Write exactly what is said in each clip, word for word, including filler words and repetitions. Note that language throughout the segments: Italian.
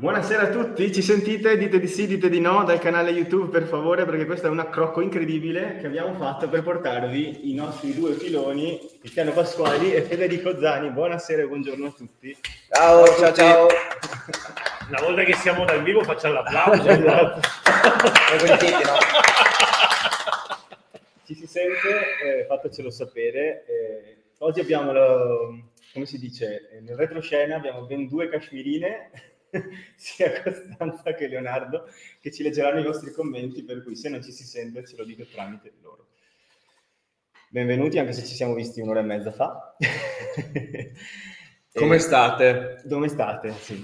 Buonasera a tutti, ci sentite? Dite di sì, dite di no dal canale YouTube per favore, perché questo è un accrocco incredibile che abbiamo fatto per portarvi i nostri due filoni, Tiziano Pasquali e Federico Zani. Buonasera e buongiorno a tutti. Ciao, ciao, ciao. ciao. Una volta che siamo dal vivo facciamo l'applauso. Esatto. Sentite, no? Ci si sente, eh, fatecelo sapere. Eh, oggi abbiamo, lo, come si dice, nel retroscena abbiamo ben due cashmirine, sia Costanza che Leonardo, che ci leggeranno i vostri commenti, per cui se non ci si sente ce lo dico tramite loro. Benvenuti, anche se ci siamo visti un'ora e mezza fa. Come state? Dove state? Sì.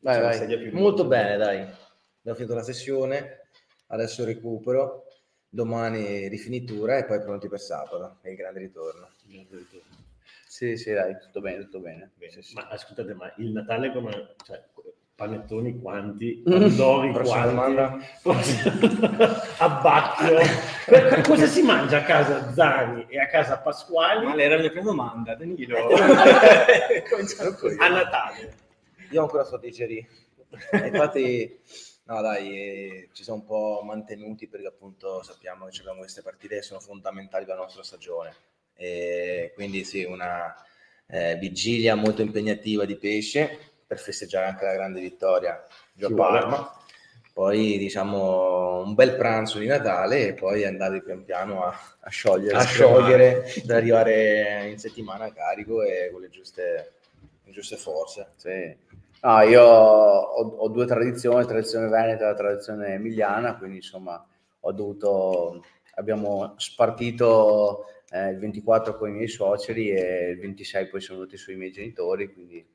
Vai, cioè, vai. Molto bene, dai. Abbiamo finito la sessione, adesso recupero, domani rifinitura e poi pronti per sabato, è il grande ritorno. Il grande ritorno. Sì, sì, dai, tutto bene, tutto bene. bene sì, sì. Ma ascoltate, ma il Natale come... Cioè, panettoni quanti, pandori quanti, abbacchio. Cosa si mangia a casa Zani e a casa Pasquali? Ma era la mia prima domanda, Danilo. A Natale. Io ancora sto a digerire. Infatti, no dai, eh, ci siamo un po' mantenuti perché appunto sappiamo che abbiamo queste partite che sono fondamentali per la nostra stagione. E quindi sì, una eh, vigilia molto impegnativa di pesce per festeggiare anche la grande vittoria giù a Parma, poi diciamo un bel pranzo di Natale e poi andare pian piano a, a sciogliere, a sciogliere da arrivare in settimana a carico e con le giuste, le giuste forze. Sì. Ah, io ho, ho due tradizioni, tradizione veneta e la tradizione emiliana, quindi insomma ho dovuto, abbiamo spartito eh, il ventiquattro con i miei suoceri e il ventisei poi sono venuti sui miei genitori, quindi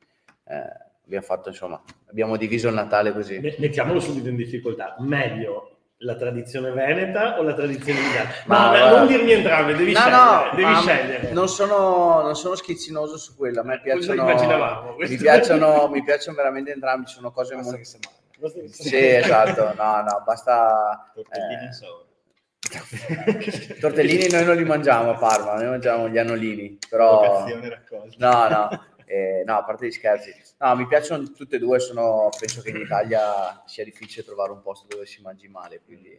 eh, abbiamo fatto, insomma, abbiamo diviso il Natale così. Mettiamolo subito in difficoltà. Meglio la tradizione veneta o la tradizione italiana? Ma no, non dirmi entrambe, devi no, scegliere. No, devi scegliere. Non sono, non sono schizzinoso su quella. A me piacciono, mi piacciono, mi piacciono veramente entrambi. Sono cose basta molto. Che si basta che si sì, esatto. No, no, basta. Tortellini eh... solo. Tortellini noi non li mangiamo a Parma, noi mangiamo gli annolini. Però no, no. Eh, no, a parte gli scherzi, no, mi piacciono tutte e due, sono, penso che in Italia sia difficile trovare un posto dove si mangi male, quindi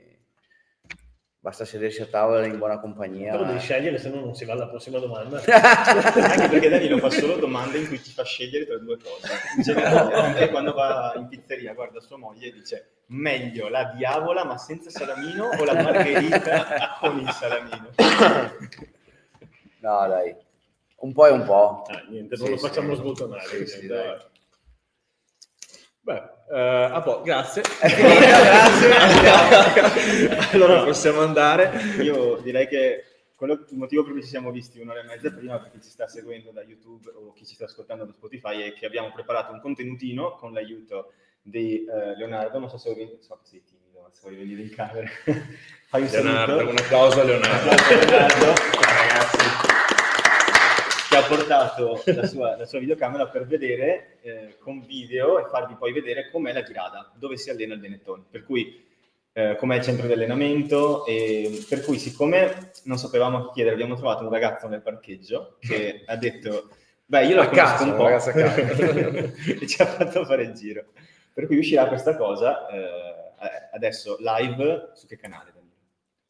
basta sedersi a tavola in buona compagnia. Però devi scegliere, se no non si va alla prossima domanda. Anche perché Danilo fa solo domande in cui ti fa scegliere tra due cose. In generale, anche quando va in pizzeria, guarda sua moglie e dice meglio la diavola ma senza salamino o la margherita con il salamino. No, dai. Un po' e un po'. Ah, niente, non sì, lo facciamo sì, sbottonare. Sì, sì, dai. Beh, eh, ah, boh, grazie. grazie. Allora possiamo andare. Io direi che quello, il motivo per cui ci siamo visti un'ora e mezza prima, per chi ci sta seguendo da YouTube o chi ci sta ascoltando da Spotify, è che abbiamo preparato un contenutino con l'aiuto di eh, Leonardo. Non so se vuoi so, sì, timido, se vuoi venire in camera. Fai un Leonardo, saluto. Un applauso a Leonardo. Un applauso a Leonardo. Ragazzi. Che ha portato la sua, la sua videocamera per vedere eh, con video e farvi poi vedere com'è la Ghirada, dove si allena il Benetton, per cui eh, com'è il centro di allenamento, e per cui siccome non sapevamo chi chiedere, abbiamo trovato un ragazzo nel parcheggio che ha detto beh io la conosco un po' e ci ha fatto fare il giro, per cui uscirà questa cosa eh, adesso live su che canale?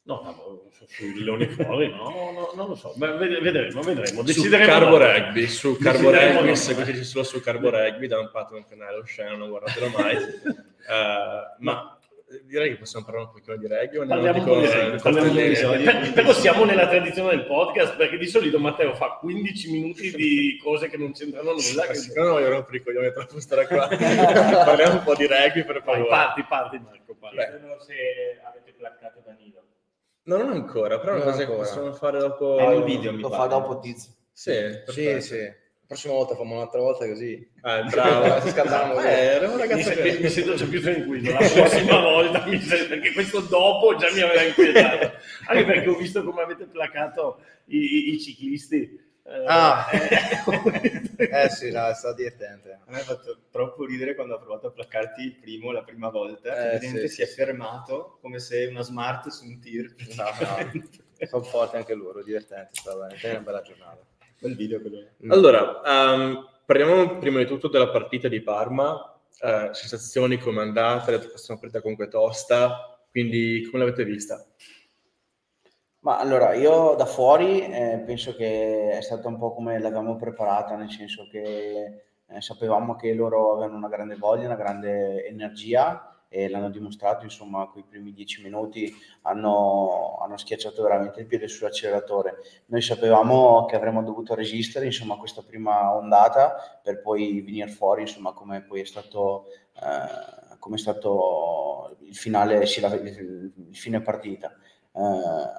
No, no, sui Leoni Fuori, no, no, no, non lo so. Beh, vedremo, vedremo. Decideremo su Carbo Rugby, su Carbo Rugby, seguiteci solo su Carbo Rugby, da un patto nel canale Oceano, non guardatelo mai. uh, ma direi che possiamo parlare un pochino di rugby. O parliamo un po' di rugby. Però siamo nella tradizione del podcast, perché di solito Matteo fa quindici minuti di cose che non c'entrano nulla. Che secondo me io rompo i coglioni troppo stare qua. Parliamo un po' di rugby, per favore. Parti, parti Marco, parti. Se avete placcato Danilo. No, non ancora, però non è una cosa ancora. Che possiamo fare dopo... È un video, mi Lo fa dopo Tiz. Sì, sì, sì. La prossima volta facciamo un'altra volta così. Eh, bravo. Si scaldano. Eh, un ragazzo mi, che... mi sento già più tranquillo. La prossima volta mi sento... Perché questo dopo già mi aveva inquietato. Anche perché ho visto come avete placato i, i ciclisti. Eh, ah, eh, eh sì, no, sto divertente. A me ha fatto troppo ridere quando ha provato a placarti il primo la prima volta. Eh, sì, si è fermato come se una smart su un tir. No, no, sono forti anche loro, divertente. Sta bene, è una bella giornata. Bel video quello. Allora, um, parliamo prima di tutto della partita di Parma. eh, sensazioni, come è andata, la partita comunque tosta, quindi come l'avete vista? Ma allora, io da fuori eh, penso che è stata un po' come l'avevamo preparata, nel senso che eh, sapevamo che loro avevano una grande voglia, una grande energia e l'hanno dimostrato, insomma, quei primi dieci minuti hanno, hanno schiacciato veramente il piede sull'acceleratore. Noi sapevamo che avremmo dovuto resistere, insomma, a questa prima ondata per poi venire fuori, insomma, come poi è stato... Eh, come è stato il finale, sì, la, il fine partita. Eh,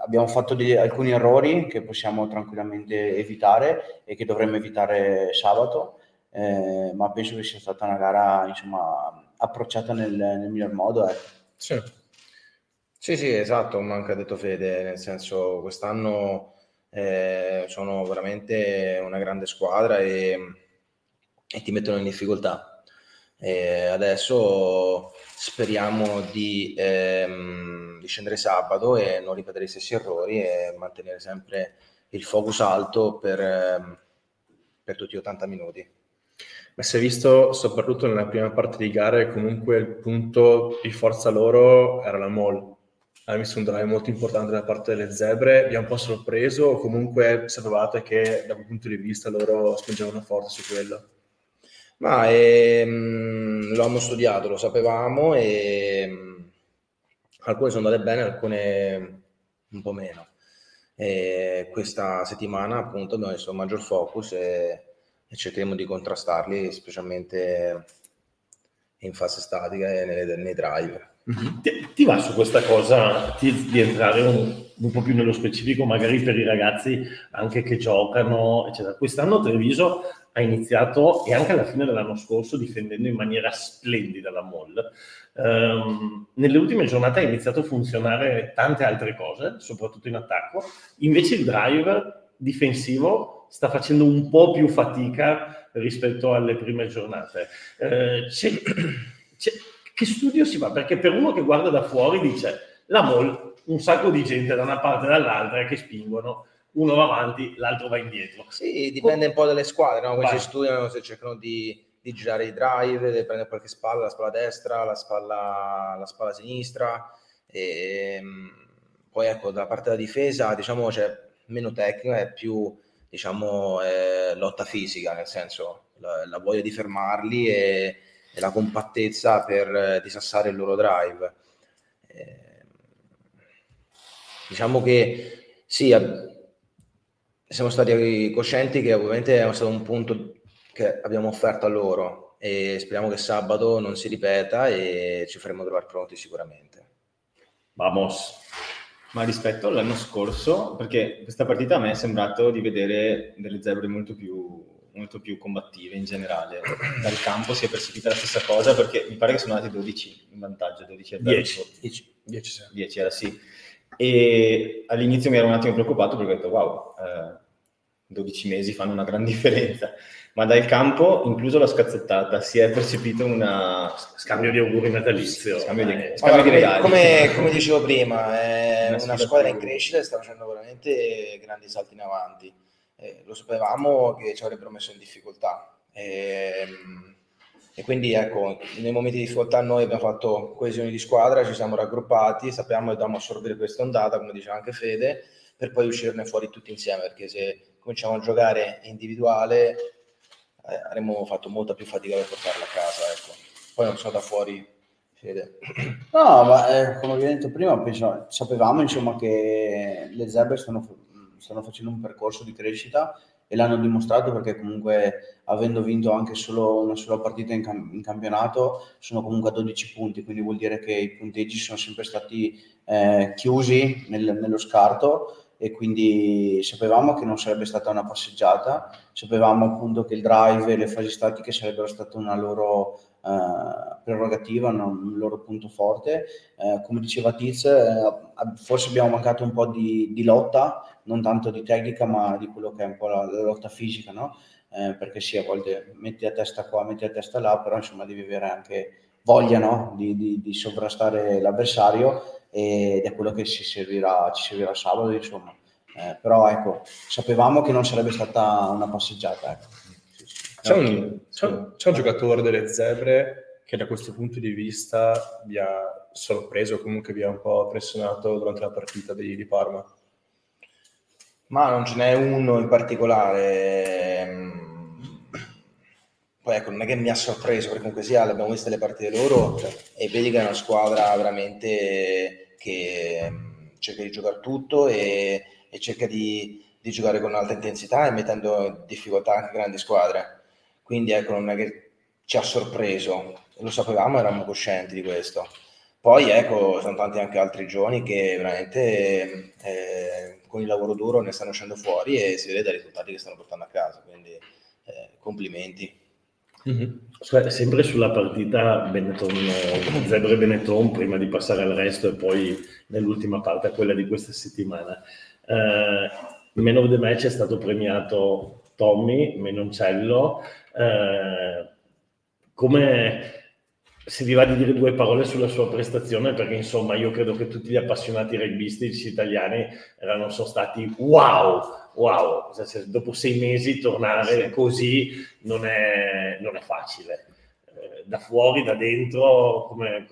abbiamo fatto degli, alcuni errori che possiamo tranquillamente evitare e che dovremmo evitare sabato, eh, ma penso che sia stata una gara, insomma, approcciata nel, nel miglior modo. Eh. Sì. sì, sì, esatto, come anche ha detto Fede, nel senso, quest'anno eh, sono veramente una grande squadra e, e ti mettono in difficoltà. E adesso speriamo di, ehm, di scendere sabato e non ripetere gli stessi errori e mantenere sempre il focus alto per, ehm, per tutti gli ottanta minuti. Ma si è visto soprattutto nella prima parte di gara che comunque il punto di forza loro era la mall. Hanno visto un drive molto importante da parte delle Zebre, vi ha un po' sorpreso o comunque sapevate che da quel punto di vista loro spingevano forte su quello? Ma ehm, l'hanno studiato, lo sapevamo e ehm, alcune sono andate bene, alcune un po' meno. E questa settimana appunto abbiamo messo maggior focus e, e cercheremo di contrastarli, specialmente in fase statica e nelle, nei drive. Ti, ti va su questa cosa ti, di entrare un, un po' più nello specifico, magari per i ragazzi anche che giocano, eccetera. Quest'anno Treviso ha iniziato, e anche alla fine dell'anno scorso, difendendo in maniera splendida la mall. Um, nelle ultime giornate ha iniziato a funzionare tante altre cose, soprattutto in attacco. Invece il drive difensivo sta facendo un po' più fatica rispetto alle prime giornate. Uh, c'è, c'è, che studio si fa? Perché per uno che guarda da fuori dice la mall, un sacco di gente da una parte e dall'altra che spingono. Uno va avanti, l'altro va indietro. Sì, dipende un po' dalle squadre, no? Questi studiano, se cercano di, di girare i drive, di prendere qualche spalla, la spalla destra, la spalla, la spalla sinistra. E poi ecco, dalla parte della difesa, diciamo, c'è cioè, meno tecnica e più, diciamo, eh, lotta fisica, nel senso, la, la voglia di fermarli e, e la compattezza per eh, disassare il loro drive. Eh, diciamo che sì, ab- siamo stati coscienti che ovviamente è stato un punto che abbiamo offerto a loro e speriamo che sabato non si ripeta e ci faremo trovare pronti sicuramente. Vamos! Ma rispetto all'anno scorso, perché questa partita a me è sembrato di vedere delle Zebre molto più, molto più combattive in generale. Dal campo si è percepita la stessa cosa, perché mi pare che sono andati dodici in vantaggio, dodici a dieci, dieci era sì. E all'inizio mi ero un attimo preoccupato perché ho detto wow, eh, dodici mesi fanno una gran differenza, ma dal campo, incluso la scazzettata, si è percepito una scambio di auguri natalizio, scambio di, eh, scambio eh, di regali, come, come dicevo prima, è una, una squadra in crescita e sta facendo veramente grandi salti in avanti, eh, lo sapevamo che ci avrebbero messo in difficoltà e, e quindi ecco, nei momenti di difficoltà noi abbiamo fatto coesione di squadra, ci siamo raggruppati, sappiamo che dobbiamo assorbire questa ondata, come diceva anche Fede, per poi uscirne fuori tutti insieme, perché se cominciamo a giocare individuale, eh, avremmo fatto molta più fatica per portarla a casa, ecco. Poi non sono da fuori, Fede. No, ma eh, come vi ho detto prima, penso, sapevamo insomma che le Zebre stanno, stanno facendo un percorso di crescita e l'hanno dimostrato, perché comunque avendo vinto anche solo una sola partita in, cam- in campionato sono comunque a dodici punti, quindi vuol dire che i punteggi sono sempre stati eh, chiusi nel, nello scarto. E quindi sapevamo che non sarebbe stata una passeggiata, sapevamo appunto che il drive e le fasi statiche sarebbero state una loro eh, prerogativa, un loro punto forte. Eh, come diceva Tiz, eh, forse abbiamo mancato un po' di, di lotta, non tanto di tecnica, ma di quello che è un po' la, la lotta fisica, no? Eh, perché sì, a volte metti la testa qua, metti la testa là, però insomma devi avere anche voglia, no? di, di, di sovrastare l'avversario. Ed è quello che ci servirà, ci servirà sabato, insomma. Eh, però ecco, sapevamo che non sarebbe stata una passeggiata. Ecco. C'è, un, c'è, un, c'è un giocatore delle Zebre che da questo punto di vista vi ha sorpreso, comunque vi ha un po' impressionato durante la partita di, di Parma? Ma non ce n'è uno in particolare. Poi ecco, non è che mi ha sorpreso, perché comunque sia, abbiamo visto le partite loro e vedi che è una squadra veramente che cerca di giocare tutto e, e cerca di, di giocare con alta intensità e mettendo in difficoltà anche grandi squadre. Quindi ecco, non è che ci ha sorpreso, lo sapevamo, eravamo coscienti di questo. Poi ecco, sono tanti anche altri giovani che veramente eh, con il lavoro duro ne stanno uscendo fuori e si vede dai risultati che stanno portando a casa, quindi eh, complimenti. Mm-hmm. Scusate, sempre sulla partita Benetton, Zebre Benetton, prima di passare al resto e poi nell'ultima parte a quella di questa settimana, eh, man of the match è stato premiato Tommy Menoncello. Eh, come si dirà di dire due parole sulla sua prestazione, perché insomma io credo che tutti gli appassionati rugbyistici italiani erano sono stati wow wow, cioè, dopo sei mesi tornare sì. così non è, non è facile. Eh, da fuori, da dentro, come,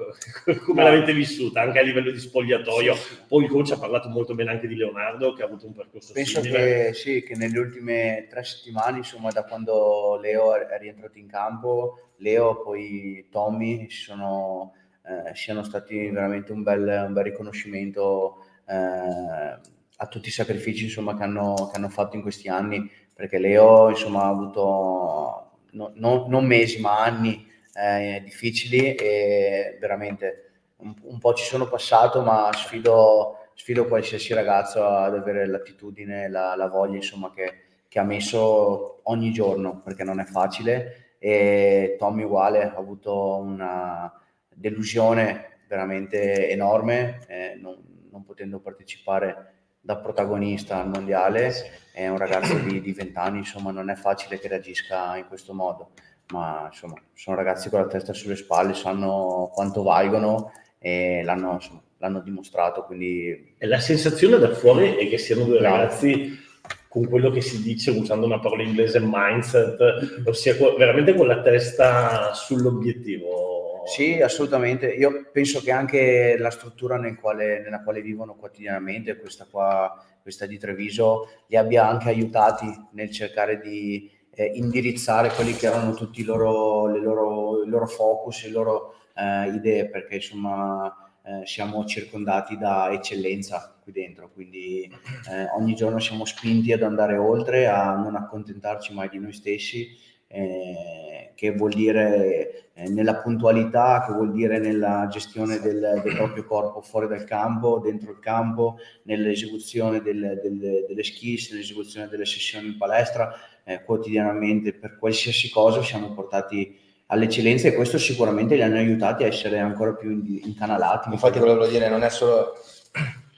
come l'avete vissuta? Anche a livello di spogliatoio. Sì, sì. Poi il coach ha parlato molto bene anche di Leonardo, che ha avuto un percorso Penso simile. Che sì, che nelle ultime tre settimane, insomma, da quando Leo è rientrato in campo, Leo poi Tommy sono, eh, siano stati veramente un bel, un bel riconoscimento eh, a tutti i sacrifici insomma che hanno, che hanno fatto in questi anni, perché Leo insomma ha avuto no, no, non mesi ma anni eh, difficili e veramente un, un po' ci sono passato, ma sfido, sfido qualsiasi ragazzo ad avere l'attitudine, la, la voglia insomma che, che ha messo ogni giorno, perché non è facile. E Tommy uguale, ha avuto una delusione veramente enorme eh, non, non potendo partecipare da protagonista al mondiale. È un ragazzo di, di venti anni, insomma non è facile che reagisca in questo modo, ma insomma sono ragazzi con la testa sulle spalle, sanno quanto valgono e l'hanno, insomma, l'hanno dimostrato, quindi... E la sensazione da fuori è che siano due ragazzi con quello che si dice, usando una parola inglese, mindset, ossia veramente con la testa sull'obiettivo. Sì, assolutamente. Io penso che anche la struttura nel quale, nella quale vivono quotidianamente, questa qua, questa di Treviso, li abbia anche aiutati nel cercare di eh, indirizzare quelli che erano tutti i loro, le loro, i loro focus, le loro eh, idee, perché insomma eh, siamo circondati da eccellenza qui dentro, quindi eh, ogni giorno siamo spinti ad andare oltre, a non accontentarci mai di noi stessi. Eh, che vuol dire eh, nella puntualità, che vuol dire nella gestione del, del proprio corpo fuori dal campo, dentro il campo, nell'esecuzione del, del, delle skills, nell'esecuzione delle sessioni in palestra, eh, quotidianamente per qualsiasi cosa siamo portati all'eccellenza e questo sicuramente li hanno aiutati a essere ancora più incanalati. Infatti volevo dire, non è solo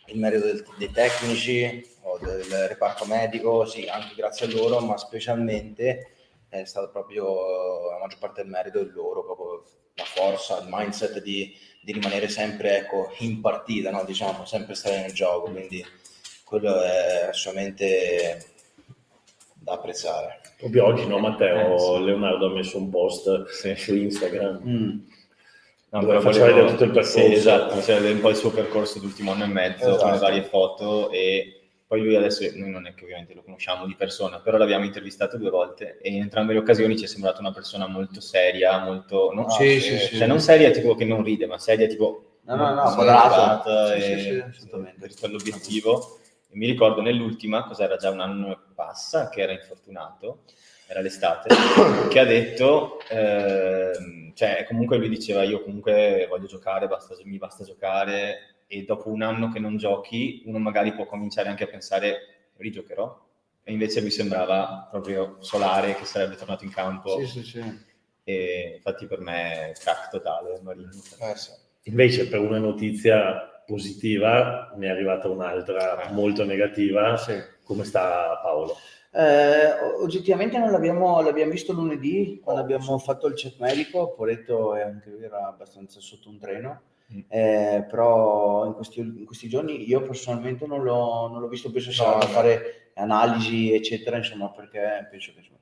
il merito del, dei tecnici o del reparto medico, sì, anche grazie a loro, ma specialmente è stato proprio la maggior parte del merito è loro, proprio la forza, il mindset di, di rimanere sempre ecco, in partita, no? Diciamo, sempre stare nel gioco, quindi quello è assolutamente da apprezzare. Proprio oggi, no Matteo, eh, sì. Leonardo ha messo un post sì. su Instagram, mm. no, dove faceva vedere tutto il percorso. Sì, esatto, faceva vedere un po' il suo percorso dell'ultimo anno e mezzo, esatto. Con le varie foto e... Poi lui adesso, noi non è che ovviamente lo conosciamo di persona, però l'abbiamo intervistato due volte e in entrambe le occasioni ci è sembrata una persona molto seria, molto... No, sì, eh, sì, cioè sì. non seria tipo che non ride, ma seria tipo... No, no, no, moderata. Sì, sì, sì, assolutamente. Questo è l'obiettivo. E mi ricordo nell'ultima, cos'era già un anno e passa, che era infortunato, era l'estate, che ha detto... Eh, cioè comunque lui diceva io comunque voglio giocare, basta, mi basta giocare... E dopo un anno che non giochi, uno magari può cominciare anche a pensare, rigiocherò? E invece mi sembrava proprio solare, che sarebbe tornato in campo. Sì, sì, sì. E infatti per me è crack totale, Marino. Eh, sì. Invece per una notizia positiva, ne è arrivata un'altra eh. molto negativa. Sì. Come sta Paolo? Eh, oggettivamente non l'abbiamo, l'abbiamo visto lunedì, quando abbiamo fatto il check medico. Poletto anche lui era abbastanza sotto un treno. Eh, però in questi, in questi giorni io personalmente non l'ho, non l'ho visto, penso sia no, a fare analisi eccetera, insomma, perché penso che insomma,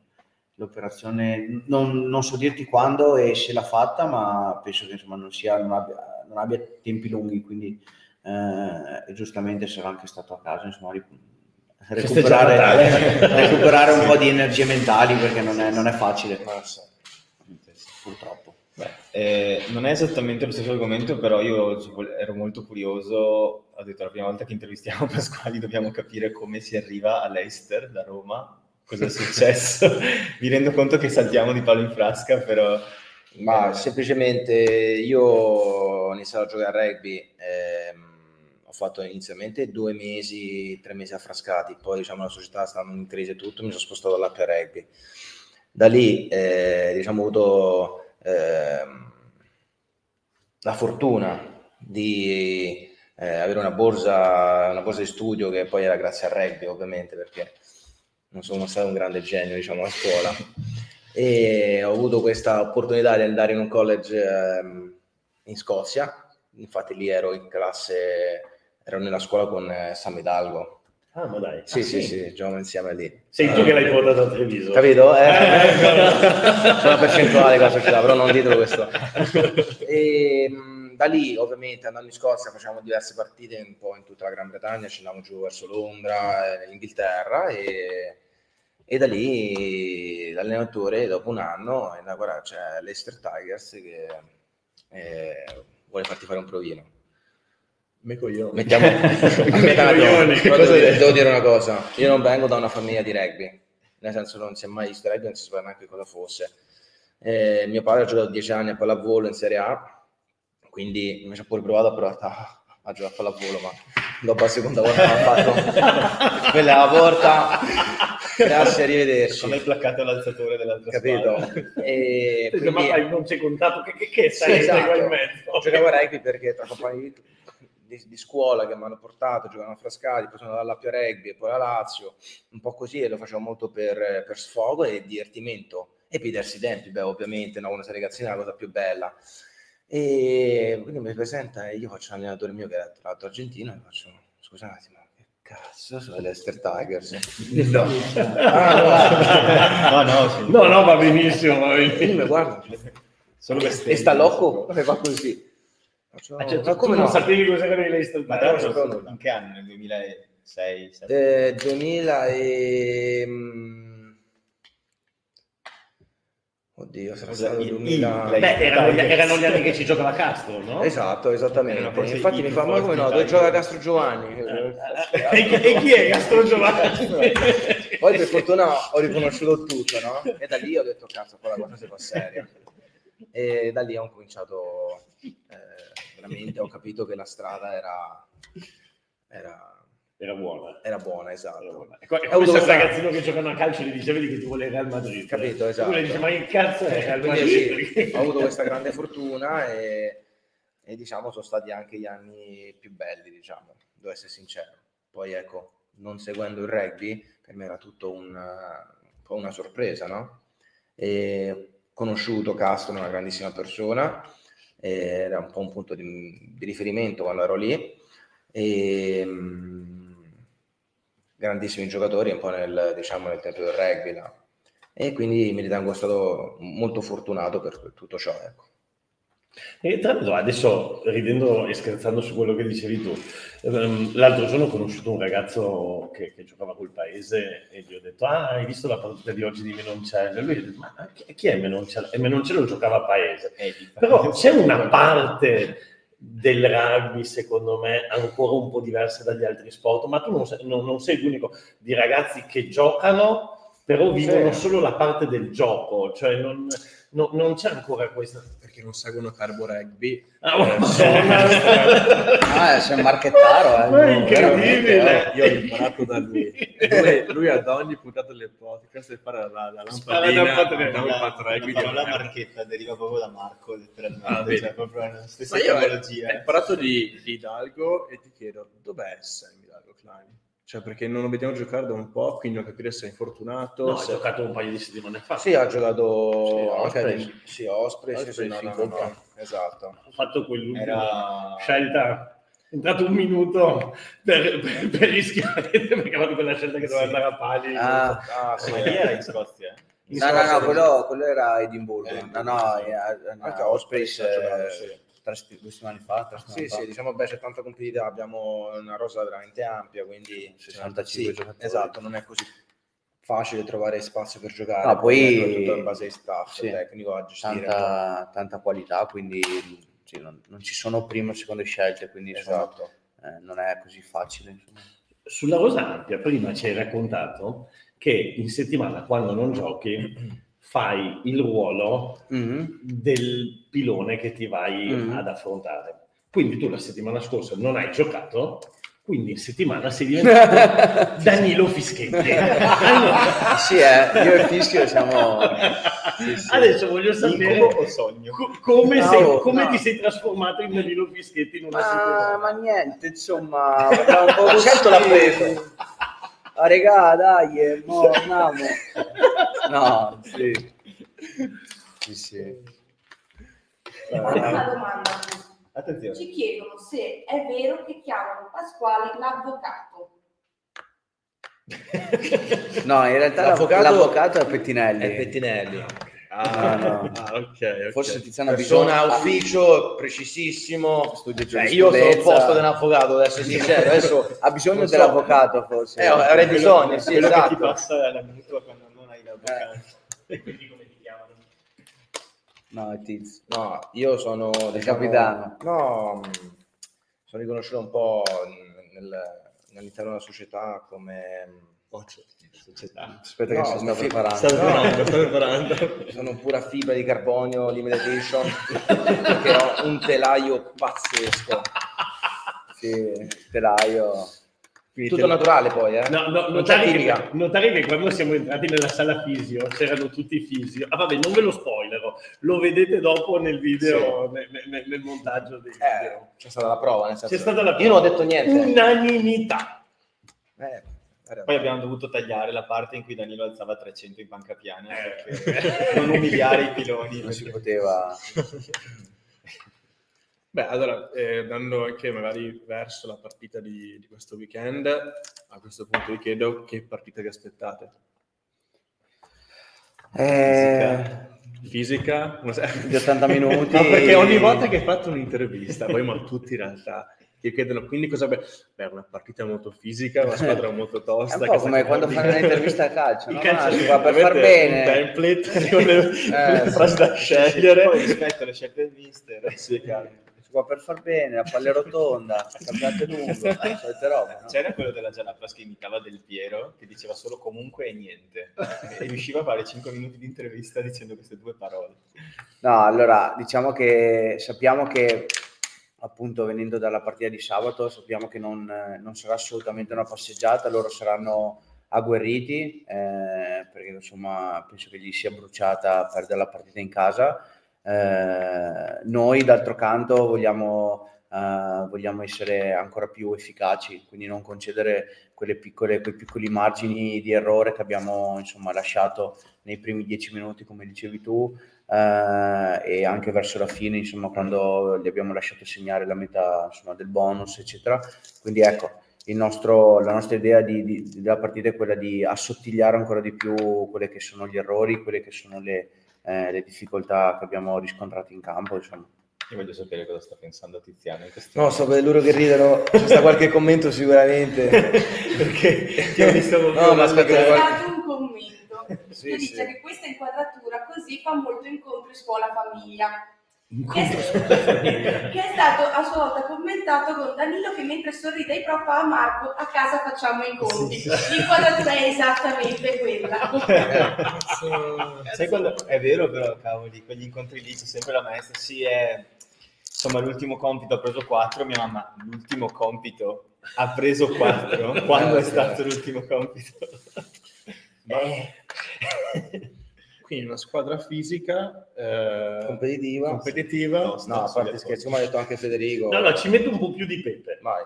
l'operazione, non, non so dirti quando e se l'ha fatta, ma penso che insomma non sia, non abbia, non abbia tempi lunghi, quindi eh, giustamente sarà anche stato a casa, insomma, recuperare, recuperare un sì. po' di energie mentali, perché non è, non è facile, purtroppo. Beh, eh, non è esattamente lo stesso argomento, però io ero molto curioso. Ho detto, la prima volta che intervistiamo Pasquali dobbiamo capire come si arriva a Leicester da Roma, cosa è successo. Mi rendo conto che saltiamo di palo in frasca, però ma eh. semplicemente io ho iniziato a giocare a rugby, ehm, ho fatto inizialmente due mesi tre mesi a Frascati, poi diciamo la società stava in crisi e tutto, mi sono spostato all'H Rugby. Da lì eh, diciamo ho avuto Eh, la fortuna di eh, avere una borsa una borsa di studio, che poi era grazie al rugby ovviamente, perché non sono stato un grande genio diciamo a scuola, e ho avuto questa opportunità di andare in un college eh, in Scozia. Infatti lì ero in classe, ero nella scuola con eh, Sam Hidalgo. Ah, ma dai. Sì, ah, sì, sì, sì, giocavamo insieme lì. Sei ah, tu che l'hai portato a Treviso. Capito? Eh, eh, c'è una percentuale con la società, però non ditelo questo. E, da lì, ovviamente, andando in Scozia, facevamo diverse partite un po' in tutta la Gran Bretagna, ci andavamo giù verso Londra, eh, Inghilterra, e, e da lì l'allenatore, dopo un anno, è andato, guarda, c'è Leicester Tigers che eh, vuole farti fare un provino. Me coglione. Mettiamo a metà coglione, cosa devo, devo dire una cosa, io non vengo da una famiglia di rugby, nel senso non si è mai visto rugby, non si sapeva neanche cosa fosse. Eh, mio padre ha giocato dieci anni a pallavolo in Serie A, quindi mi ci ha pure provato a provare a, a giocare a pallavolo, ma dopo la seconda volta mi ha fatto quella la porta, grazie, arrivederci. Come hai placcato l'alzatore dell'altra Capito? Spalla. E quindi, ma fai, non c'è contato che, che, che sai, sì, esatto. In mezzo. Giocavo a rugby perché tra compagni Di, di scuola che mi hanno portato, giocavano a Frascati, poi sono andato all'H Rugby e poi alla Lazio, un po' così, e lo facevo molto per, per sfogo e divertimento, e pigliarsi i tempi, beh ovviamente, no, quando sei ragazzina è la cosa più bella. E quindi mi presenta, e io faccio un allenatore mio che era tra l'altro argentino, e faccio, scusate, ma che cazzo sono Leicester Tigers? No. Ah, no, no, no, no, no, va benissimo, va benissimo. Guarda, sono e sta loco, fa così. Cioè, cioè, ma come non no? Sapevi cosa era Leicester? Ma dai, so, in che anno? Nel duemilasei? Eh, duemila e... Oddio, sarà stato duemila... Beh, Leicester, erano, gli, erano gli anni che ci giocava Castro, no? Esatto, esattamente. Infatti mi fa, ma come no? Dove gioca Castro Giovanni? Eh, eh, e chi è Castro Giovanni? Poi per fortuna ho riconosciuto tutto, no? E da lì ho detto, cazzo, qua la cosa si fa seria. E da lì ho cominciato... Eh, veramente ho capito che la strada era era, era buona era buona esatto era buona. E qua, è questo ragazzino che giocano a calcio, gli dicevi che tu volevi Real Madrid, capito? Esatto, tu gli dici, ma che cazzo è Real Madrid? Sì, ho avuto questa grande fortuna e, e diciamo sono stati anche gli anni più belli, diciamo, devo essere sincero. Poi ecco, non seguendo il rugby per me era tutto un, un po' una sorpresa, no? E conosciuto Castro, una grandissima persona, era un po' un punto di, di riferimento quando ero lì, e mh, grandissimi giocatori un po' nel, diciamo, nel tempo del rugby là. E quindi mi ritengo stato molto fortunato per tutto ciò, ecco. E tra l'altro adesso, ridendo e scherzando su quello che dicevi tu, ehm, l'altro giorno ho conosciuto un ragazzo che, che giocava col paese e gli ho detto, ah, hai visto la partita di oggi di Menoncello? E lui ha detto, ma chi è Menoncello? E Menoncello giocava a paese. Eh, però c'è una parte del rugby, secondo me, ancora un po' diversa dagli altri sport, ma tu non sei, non, non sei l'unico, di ragazzi che giocano però vivono solo la parte del gioco, cioè non... No, non c'è ancora questa, perché non seguono Carbo Rugby. Ah, ma eh, ah, c'è un marchettaro, eh. È incredibile. Io ho imparato da lui. Lui, lui ad ogni puntata del podcast fare la, la, la lampadina, la, la, la, la, la marchetta deriva proprio da Marco, letteralmente, ah, cioè proprio la stessa tecnologia. Ho imparato di Hidalgo e ti chiedo, dov'è Sam Hidalgo Klein? Cioè, perché non lo vediamo giocare da un po', quindi non capire se è infortunato. No, se... ha giocato un paio di settimane fa. Sì, ha giocato... Sì, Ospre. Sì, sì, no, no, no. Esatto. Ha fatto quell'ultima Era... scelta. È entrato un minuto per, per, per rischiare, perché ha fatto quella scelta che doveva sì. andare a pali. Ah, ah sì. Ma lì era in Scozia. No, no, no, quello, quello era Edimburgo. Eh, no, no, anche Ospreys due settimane fa. Tre settimane sì, fa. Sì, diciamo, beh, settanta compiti, abbiamo una rosa veramente ampia, quindi sessantacinque giocatori. Esatto, non è così facile trovare spazio per giocare. No, poi tutto in base ai staff, sì, tecnico a gestire. Tanta, tanta qualità, quindi sì, non, non ci sono prima e seconde scelte, quindi esatto. sono, eh, non è così facile. Insomma. Sulla rosa ampia, prima ci hai raccontato che in settimana, quando non giochi, fai il ruolo mm-hmm. del pilone che ti vai mm-hmm. ad affrontare. Quindi tu la settimana scorsa non hai giocato, quindi in settimana sei diventato Danilo Fischetti. Allora, sì, eh, io e Fischio siamo... Sì, sì. Adesso voglio sapere come, sogno. Co- come, no, sei, come no. ti sei trasformato in Danilo Fischetti in una ma, settimana. Ma niente, insomma, un po' sento la presa. Ah, regà, dai, mo, andiamo. No, sì. Sì, sì. Allora, una domanda. Attenzione. Ci chiedono se è vero che chiamano Pasquali l'avvocato. No, in realtà l'avvocato, l'avvocato è Pettinelli. È Pettinelli. Ah, no. Ah, okay, forse okay. Tiziano persona bisogno... ufficio precisissimo. Cioè, io sono al posto dell'avvocato, adesso sincero, adesso ha bisogno so. dell'avvocato forse. Eh, avrei bisogno, sì, quello esatto. Che ti passa la minuta quando non hai l'avvocato. Eh. Quindi come ti chiamano? No, è Tiz. No, io sono il diciamo, capitano. No, sono riconosciuto un po' nel, all'interno della società come Oh, società. Aspetta no, che si sta preparando. Sta preparando, sta preparando. Sono pura fibra di carbonio limited edition perché ho un telaio pazzesco. Sì, telaio. Quindi tutto telaio. naturale poi, eh. No, no, notare che, notare che quando siamo entrati nella sala fisio c'erano tutti i fisio. Ah vabbè, non ve lo spoilero. Lo vedete dopo nel video, sì. nel, nel, nel montaggio del eh, video. C'è stata la prova, nel senso. C'è stata la prova. Io non ho detto niente. Unanimità. Eh Poi abbiamo dovuto tagliare la parte in cui Danilo alzava trecento in panca piana perché non umiliare i piloni. Non perché... si poteva. Beh, allora, eh, dando anche magari verso la partita di, di questo weekend, a questo punto vi chiedo che partita vi aspettate. Eh... Fisica? Fisica? Di ottanta minuti. No, perché ogni volta che hai fatto un'intervista, poi ma tutti in realtà... ti chiedono quindi cosa be- beh una partita molto fisica, una squadra molto tosta, è un po' come quando fanno un'intervista a calcio, no? calcio no, si fa per far bene un template con le, eh, le frasi da scegliere, poi rispetto alle scelte del mister si qua per far bene, la palla rotonda, cambiate lungo, eh, robe, no? C'era quello della Gianappas che imitava Del Piero, che diceva solo comunque e niente, e riusciva a fare cinque minuti di intervista dicendo queste due parole. No, allora, diciamo che sappiamo che appunto venendo dalla partita di sabato sappiamo che non, non sarà assolutamente una passeggiata, loro saranno agguerriti eh, perché insomma penso che gli sia bruciata perdere la partita in casa. Eh, noi d'altro canto vogliamo, eh, vogliamo essere ancora più efficaci, quindi non concedere quelle piccole, quei piccoli margini di errore che abbiamo insomma lasciato nei primi dieci minuti come dicevi tu. Uh, e anche verso la fine insomma quando gli abbiamo lasciato segnare la metà insomma del bonus eccetera, quindi ecco il nostro, la nostra idea di, di, della partita è quella di assottigliare ancora di più quelle che sono gli errori, quelle che sono le, eh, le difficoltà che abbiamo riscontrato in campo insomma. Io voglio sapere cosa sta pensando Tiziano in questo no, so per loro che ridono, c'è sta qualche commento sicuramente perché ti ho visto con no, ma aspetta sì, dice sì. che questa inquadratura così fa molto incontro scuola-famiglia. Incontro è, scuola-famiglia. Che è stato a sua volta commentato con Danilo che mentre sorride ai prof a Marco a casa facciamo i conti. Sì, sì. L'inquadratura è esattamente quella. Sì. Sai quando... È vero però, cavoli, quegli incontri lì c'è sempre la maestra. Sì, è... Insomma, l'ultimo compito ha preso quattro, mia mamma, l'ultimo compito ha preso quattro. Quando è stato l'ultimo compito? Eh. Quindi una squadra fisica eh, competitiva, competitiva. No, no, a parte scherzi, come ha detto anche Federico. No, no, ci metto un po' più di pepe. Vai.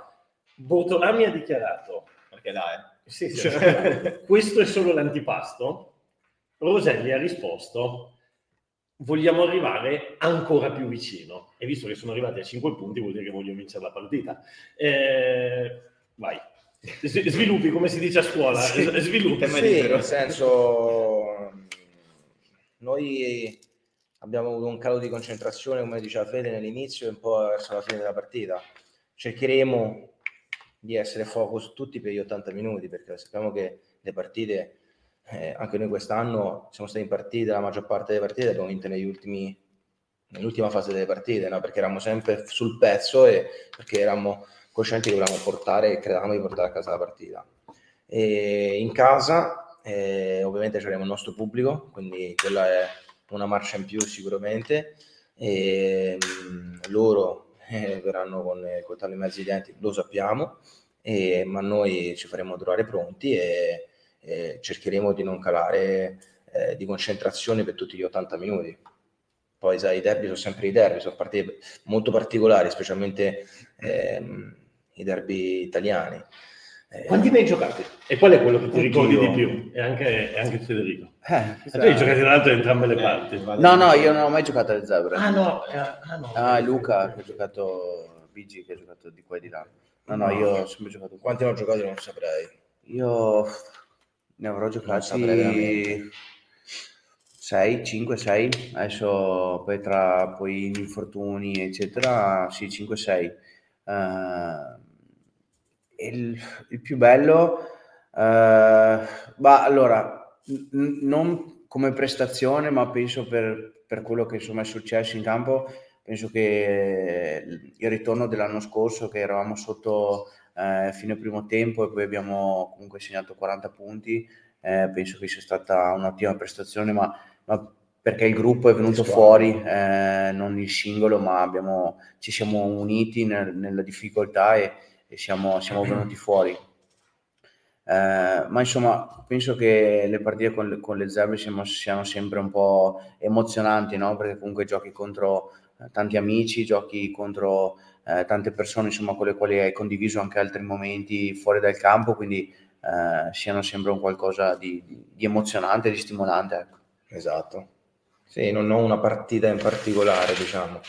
Bortolami ha dichiarato perché dai, sì, sì, cioè, questo è solo l'antipasto. Roselli ha risposto vogliamo arrivare ancora più vicino e visto che sono arrivati a cinque punti vuol dire che voglio vincere la partita. Eh, vai. Sviluppi, come si dice a scuola, sì, sviluppi, sì, nel senso Noi abbiamo avuto un calo di concentrazione, come diceva Fede, nell'inizio e un po' verso la fine della partita. Cercheremo di essere focus tutti per gli ottanta minuti, perché sappiamo che le partite, eh, anche noi quest'anno siamo stati in partita, la maggior parte delle partite abbiamo vinto negli ultimi, nell'ultima fase delle partite, no? Perché eravamo sempre sul pezzo e perché eravamo coscienti che volevamo portare e credevamo di portare a casa la partita. E in casa eh, ovviamente avremo il nostro pubblico, quindi quella è una marcia in più sicuramente, e mh, loro Eh, verranno con il coltello in mezzo ai denti, lo sappiamo, eh, ma noi ci faremo trovare pronti e, e cercheremo di non calare eh, di concentrazione per tutti gli ottanta minuti. Poi sai, i derby sono sempre i derby, sono partite molto particolari, specialmente ehm, i derby italiani. Eh, Quanti ne hai giocati? E qual è quello che ti ricordi di più? E anche, e anche Federico. Eh, tu hai giocato in alto da entrambe le parti. Eh, no, no, io non ho mai giocato alle Zebre. Ah no, eh, ah, no. Ah, Luca che ha giocato, Luigi che ha giocato di qua e di là. No, no, no io ho sempre giocato. Quanti ne ho giocato non saprei. Io ne avrò giocati sei, cinque, sei. Adesso poi tra poi gli infortuni eccetera, sì, cinque sei. Uh, Il, il più bello, uh, ma allora n- non come prestazione, ma penso per, per quello che insomma è successo in campo, penso che il ritorno dell'anno scorso, che eravamo sotto eh, fino al primo tempo e poi abbiamo comunque segnato quaranta punti, eh, penso che sia stata un'ottima prestazione, ma, ma perché il gruppo è venuto fuori, eh, non il singolo, ma abbiamo, ci siamo uniti nel, nella difficoltà e E siamo, siamo venuti fuori, eh, ma insomma penso che le partite con le, con le Zebre siano, siano sempre un po' emozionanti, no? Perché comunque giochi contro tanti amici, giochi contro eh, tante persone insomma con le quali hai condiviso anche altri momenti fuori dal campo, quindi eh, siano sempre un qualcosa di, di, di emozionante, di stimolante, ecco. Esatto, sì, non ho una partita in particolare, diciamo.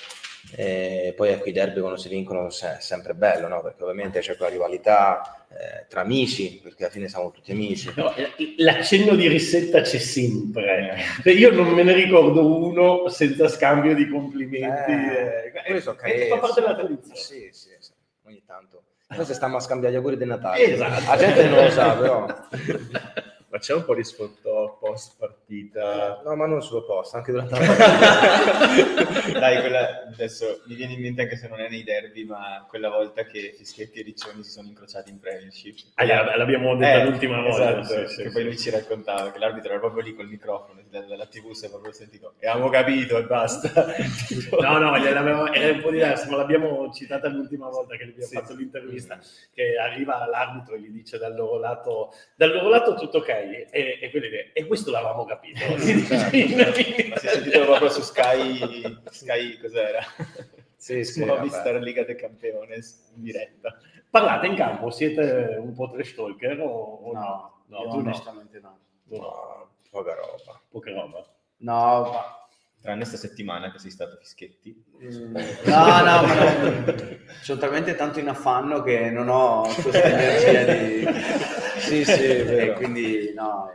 E poi ecco, i derby quando si vincono è sempre bello, no? Perché ovviamente c'è quella rivalità eh, tra amici, perché alla fine siamo tutti amici. No, l'accenno di rissetta c'è sempre, eh. Io non me ne ricordo uno senza scambio di complimenti, eh, eh, so che fa parte della tradizione. Sì, sì, sì. Ogni tanto noi se stiamo a scambiare gli auguri di Natale, esatto. La gente non lo sa però. Ma c'è un po' di sfottò post partita? No, ma non solo post, anche durante la partita. Dai, quella adesso mi viene in mente, anche se non è nei derby, ma quella volta che Fischetti e Riccioni si sono incrociati in Premiership. Ah, yeah, l'abbiamo detta eh, l'ultima volta. Esatto, sì, sì, che sì, poi lui sì. Ci raccontava che l'arbitro era proprio lì col microfono, dalla tivù si è proprio sentito e abbiamo capito e basta. No, no, gliel'avevamo, era un po' diverso, ma l'abbiamo citata l'ultima volta che gli abbiamo sì, fatto sì. L'intervista, mm-hmm. Che arriva l'arbitro e gli dice dal loro lato, dal loro lato tutto ok. E, e, quelle, e questo l'avevamo capito. Ma si sentiva proprio su Sky, Sky cos'era? Sì, sì, Movistar Liga dei Campioni in diretta. Parlate in campo? Siete un po' trash talker o no? No, no onestamente no. No. no. Poca roba. Poca roba. No, ma... tranne sta settimana che sei stato Fischetti. Mm. No, no, ma no. Sono talmente tanto in affanno che non ho questa energia di... Sì, sì, è vero. E quindi, no.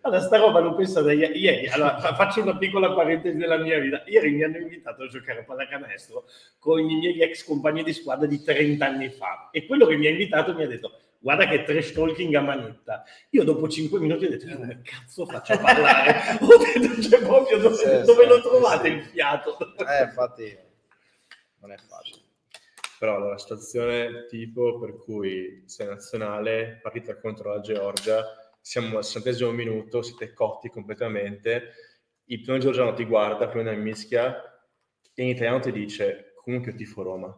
Allora, sta roba l'ho pensata ieri. Allora, faccio una piccola parentesi della mia vita. Ieri mi hanno invitato a giocare a pallacanestro con i miei ex compagni di squadra di trent'anni fa. E quello che mi ha invitato mi ha detto... guarda che trash talking a manetta. Io dopo cinque minuti ho detto, io come cazzo faccio a parlare? Ho detto, c'è proprio dove, sì, dove sì, lo trovate sì. Il fiato? Eh, infatti, non è facile. Però la situazione tipo per cui sei nazionale, partita contro la Georgia, siamo al sessantesimo minuto, siete cotti completamente, il primo georgiano ti guarda, prima una mischia, e in italiano ti dice, comunque io tifo Roma.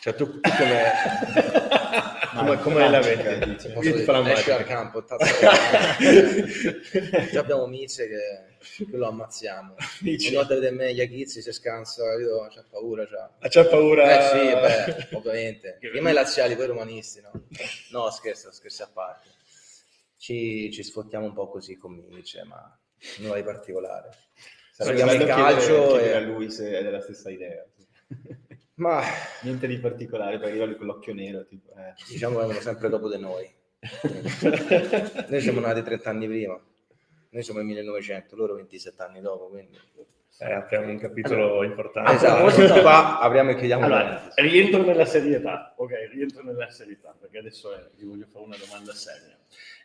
Cioè tu, tu come... come, come la vedi? Dice, io ti farò male al campo. Già abbiamo Mize che, che lo ammazziamo. Dice. Ogni volta vede me gli Aghizzi si scansa, io c'ho paura. C'ho... Ah, c'ho paura? Eh sì, beh, ovviamente. Prima i laziali, poi i romanisti, no? No, scherzo, scherzi a parte. Ci, ci sfottiamo un po' così con Mize, ma nulla di particolare. Saremo in calcio chiedere, chiedere e... a lui se è della stessa idea. Ma niente di particolare, perché io con l'occhio nero tipo, eh. Diciamo che erano sempre dopo di noi. Noi siamo nati trent'anni prima. noi siamo nel millenovecento, loro ventisette anni dopo, quindi... Eh, apriamo un capitolo allora, importante. Esatto, qua apriamo e chiudiamo. Allora, rientro nella serietà, ok, rientro nella serietà, perché adesso vi voglio fare una domanda seria.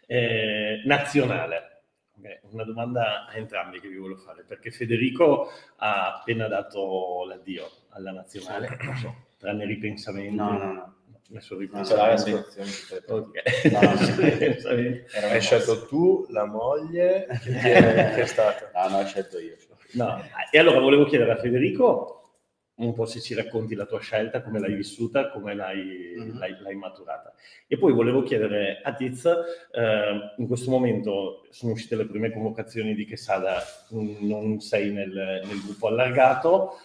Eh, nazionale, okay, una domanda a entrambi che vi voglio fare, perché Federico ha appena dato l'addio alla nazionale, tranne ripensamenti. No, no, no. Adesso ripensamenti. No, okay. no, ripensamenti. Hai scelto tu, la moglie, che, è, che è stata? No, no, ho scelto io. No. E allora volevo chiedere a Federico un po' se ci racconti la tua scelta, come l'hai vissuta, come l'hai, mm-hmm. l'hai, l'hai maturata. E poi volevo chiedere a Tiz, eh, in questo momento sono uscite le prime convocazioni di Quesada, non sei nel, nel gruppo allargato,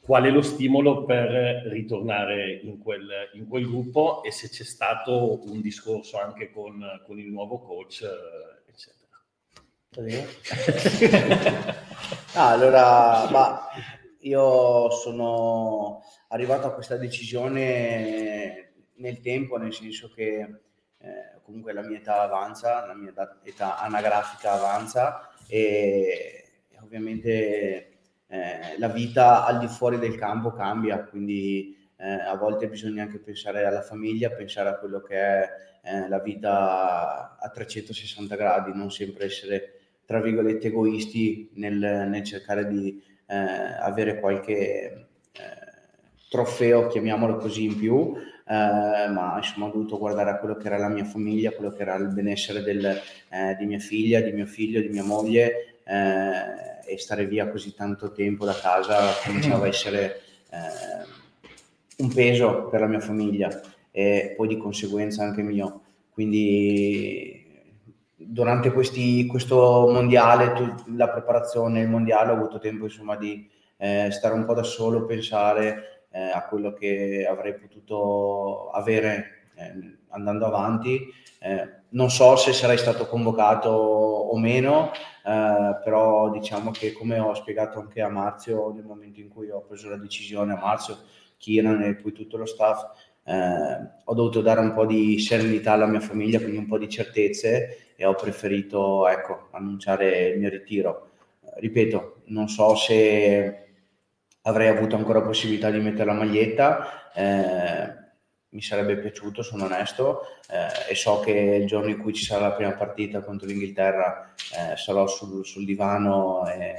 qual è lo stimolo per ritornare in quel, in quel gruppo e se c'è stato un discorso anche con, con il nuovo coach, eh, eccetera. Ah, allora, ma io sono arrivato a questa decisione nel tempo, nel senso che eh, comunque la mia età avanza, la mia età anagrafica avanza e, e ovviamente eh, la vita al di fuori del campo cambia, quindi eh, a volte bisogna anche pensare alla famiglia, pensare a quello che è eh, la vita a trecentosessanta gradi, non sempre essere tra virgolette egoisti nel, nel cercare di eh, avere qualche eh, trofeo, chiamiamolo così, in più, eh, ma insomma ho dovuto guardare a quello che era la mia famiglia, quello che era il benessere del, eh, di mia figlia, di mio figlio, di mia moglie, eh, e stare via così tanto tempo da casa cominciava a essere eh, un peso per la mia famiglia e poi di conseguenza anche mio. Quindi durante questi, questo mondiale, la preparazione del mondiale, ho avuto tempo insomma di eh, stare un po' da solo, pensare eh, a quello che avrei potuto avere eh, andando avanti. Eh, non so se sarei stato convocato o meno, eh, però diciamo che, come ho spiegato anche a Marzio nel momento in cui ho preso la decisione, a Marzio, Kieran e poi tutto lo staff, eh, ho dovuto dare un po' di serenità alla mia famiglia, quindi un po' di certezze, e ho preferito, ecco, annunciare il mio ritiro. Ripeto, non so se avrei avuto ancora possibilità di mettere la maglietta, eh, mi sarebbe piaciuto, sono onesto, eh, e so che il giorno in cui ci sarà la prima partita contro l'Inghilterra eh, sarò sul, sul divano eh,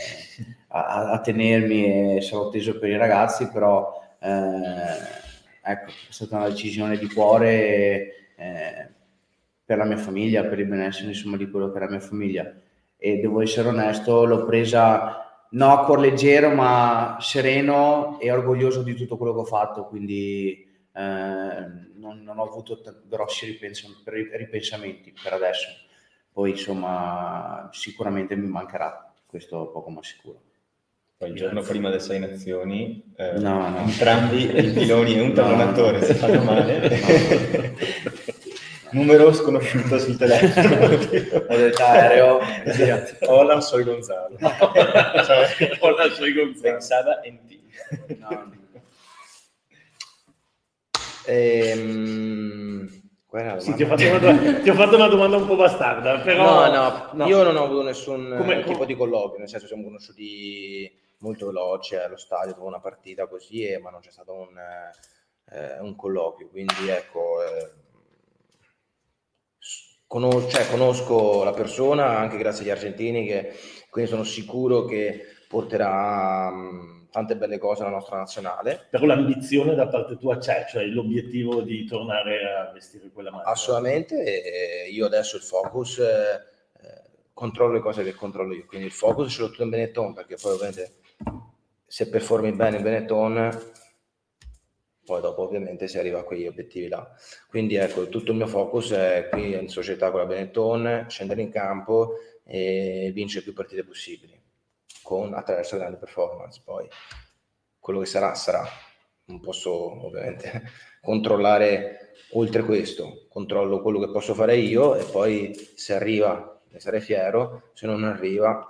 a, a tenermi e sarò teso per i ragazzi, però eh, ecco, è stata una decisione di cuore e, eh, per la mia famiglia, per il benessere insomma di quello che era la mia famiglia, e devo essere onesto, l'ho presa no a cuor leggero ma sereno e orgoglioso di tutto quello che ho fatto, quindi eh, non, non ho avuto t- grossi ripens- ripensamenti per adesso, poi insomma sicuramente mi mancherà, questo poco ma sicuro. Poi il giorno prima delle sei nazioni, eh, no, no. entrambi i piloni e un tallonatore no, si fanno male. No. Numero sconosciuto sul telefono. Aereo. Hola, soy Gonzalo. Hola, soy Gonzalo. Pensada en ti. No, no. Ehm... Sì, ti, ho fatto una domanda, ti ho fatto una domanda un po' bastarda, però... No, no, no. Io non ho avuto nessun come, tipo come... di colloquio, nel senso siamo conosciuti molto veloci allo stadio, dopo una partita così, eh, ma non c'è stato un, eh, un colloquio, quindi ecco... Eh, Conosco, cioè, conosco la persona anche grazie agli argentini, che quindi sono sicuro che porterà um, tante belle cose alla nostra nazionale. Però l'ambizione da parte tua c'è, cioè l'obiettivo di tornare a vestire quella maglia? Assolutamente, e io adesso il focus, eh, controllo le cose che controllo io, quindi il focus è soprattutto in Benetton, perché poi ovviamente se performi bene in Benetton... Poi dopo ovviamente si arriva a quegli obiettivi là. Quindi ecco, tutto il mio focus è qui in società con la Benetton, scendere in campo e vincere più partite possibili, con, attraverso grandi performance. Poi quello che sarà, sarà. Non posso ovviamente controllare oltre questo. Controllo quello che posso fare io e poi se arriva ne sarei fiero, se non arriva...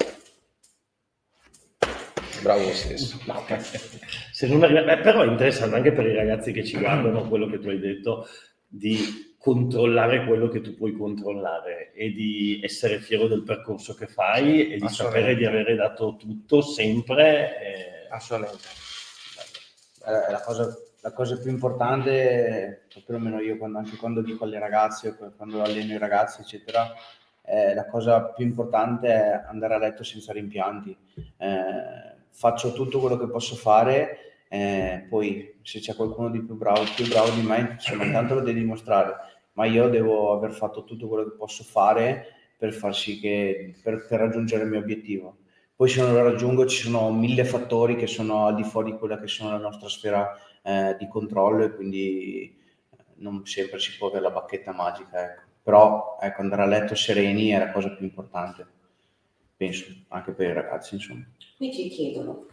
Bravo lo stesso. No, se non arriva... Beh, però è interessante anche per i ragazzi che ci guardano quello che tu hai detto di controllare quello che tu puoi controllare e di essere fiero del percorso che fai, sì, e di sapere di avere dato tutto sempre. E... Assolutamente. Eh, la, cosa, la cosa più importante, perlomeno io quando, anche quando dico alle ragazze, quando alleno i ragazzi, eccetera, eh, la cosa più importante è andare a letto senza rimpianti. Eh, faccio tutto quello che posso fare. Eh, poi se c'è qualcuno di più bravo più bravo di me, insomma, tanto lo devi dimostrare, ma io devo aver fatto tutto quello che posso fare per far sì che per, per raggiungere il mio obiettivo. Poi se non lo raggiungo ci sono mille fattori che sono al di fuori di quella che sono la nostra sfera eh, di controllo, e quindi non sempre si può avere la bacchetta magica, ecco. Però ecco, andare a letto sereni è la cosa più importante, penso, anche per i ragazzi, insomma. Qui ci chiedono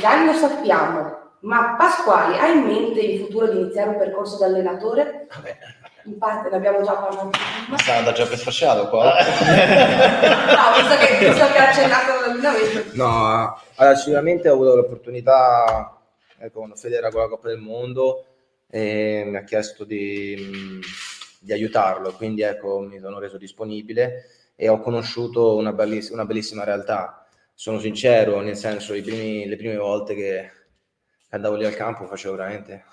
Zani, lo sappiamo, ma Pasquali ha in mente in futuro di iniziare un percorso da allenatore? Vabbè. In parte l'abbiamo già parlato prima. Sarà già prefasciato qua. No, visto che, visto che ha accennato l'allenamento. No, allora, sicuramente ho avuto l'opportunità, ecco, quando Fede era con la Coppa del Mondo, e mi ha chiesto di, di aiutarlo, quindi ecco, mi sono reso disponibile e ho conosciuto una bellissima, una bellissima realtà. Sono sincero, nel senso, i primi, le prime volte che andavo lì al campo facevo veramente...